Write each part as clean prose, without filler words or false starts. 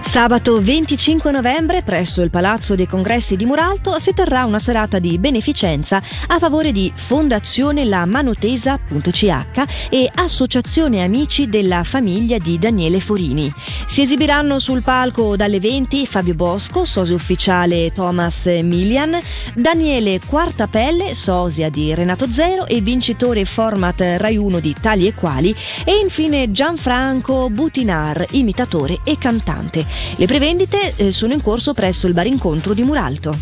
Sabato 25 novembre presso il Palazzo dei Congressi di Muralto si terrà una serata di beneficenza a favore di Fondazione La Manotesa.ch e Associazione Amici della Famiglia di Daniele Forini. Si esibiranno sul palco dalle 20 Fabio Bosco, sosia ufficiale Thomas Milian, Daniele Quartapelle, sosia di Renato Zero e vincitore format Rai 1 di Tali e Quali, e infine Gianfranco Butinar, imitatore e cantante. Le prevendite sono in corso presso il bar Incontro di Muralto.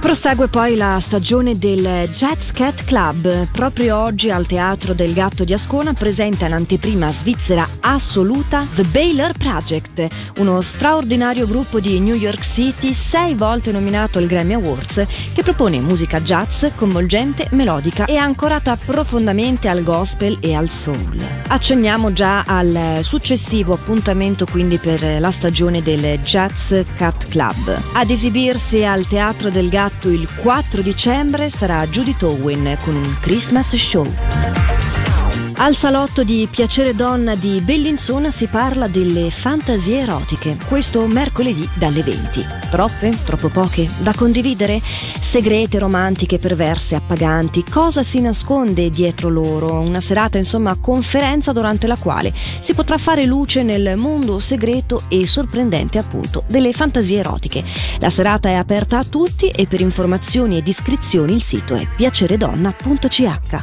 Prosegue poi la stagione del Jazz Cat Club. Proprio oggi al Teatro del Gatto di Ascona presenta in anteprima svizzera assoluta The Baylor Project, uno straordinario gruppo di New York City 6 volte nominato al Grammy Awards, che propone musica jazz coinvolgente, melodica e ancorata profondamente al gospel e al soul. Accenniamo già al successivo appuntamento quindi per la stagione del Jazz Cat Club. Ad esibirsi al Teatro del Gatto il 4 dicembre sarà Judith Owen con un Christmas show. Al salotto di Piacere Donna di Bellinzona si parla delle fantasie erotiche, questo mercoledì dalle 20. Troppe? Troppo poche? Da condividere? Segrete, romantiche, perverse, appaganti, cosa si nasconde dietro loro? Una serata, insomma, conferenza durante la quale si potrà fare luce nel mondo segreto e sorprendente, appunto, delle fantasie erotiche. La serata è aperta a tutti e per informazioni ed iscrizioni il sito è piaceredonna.ch.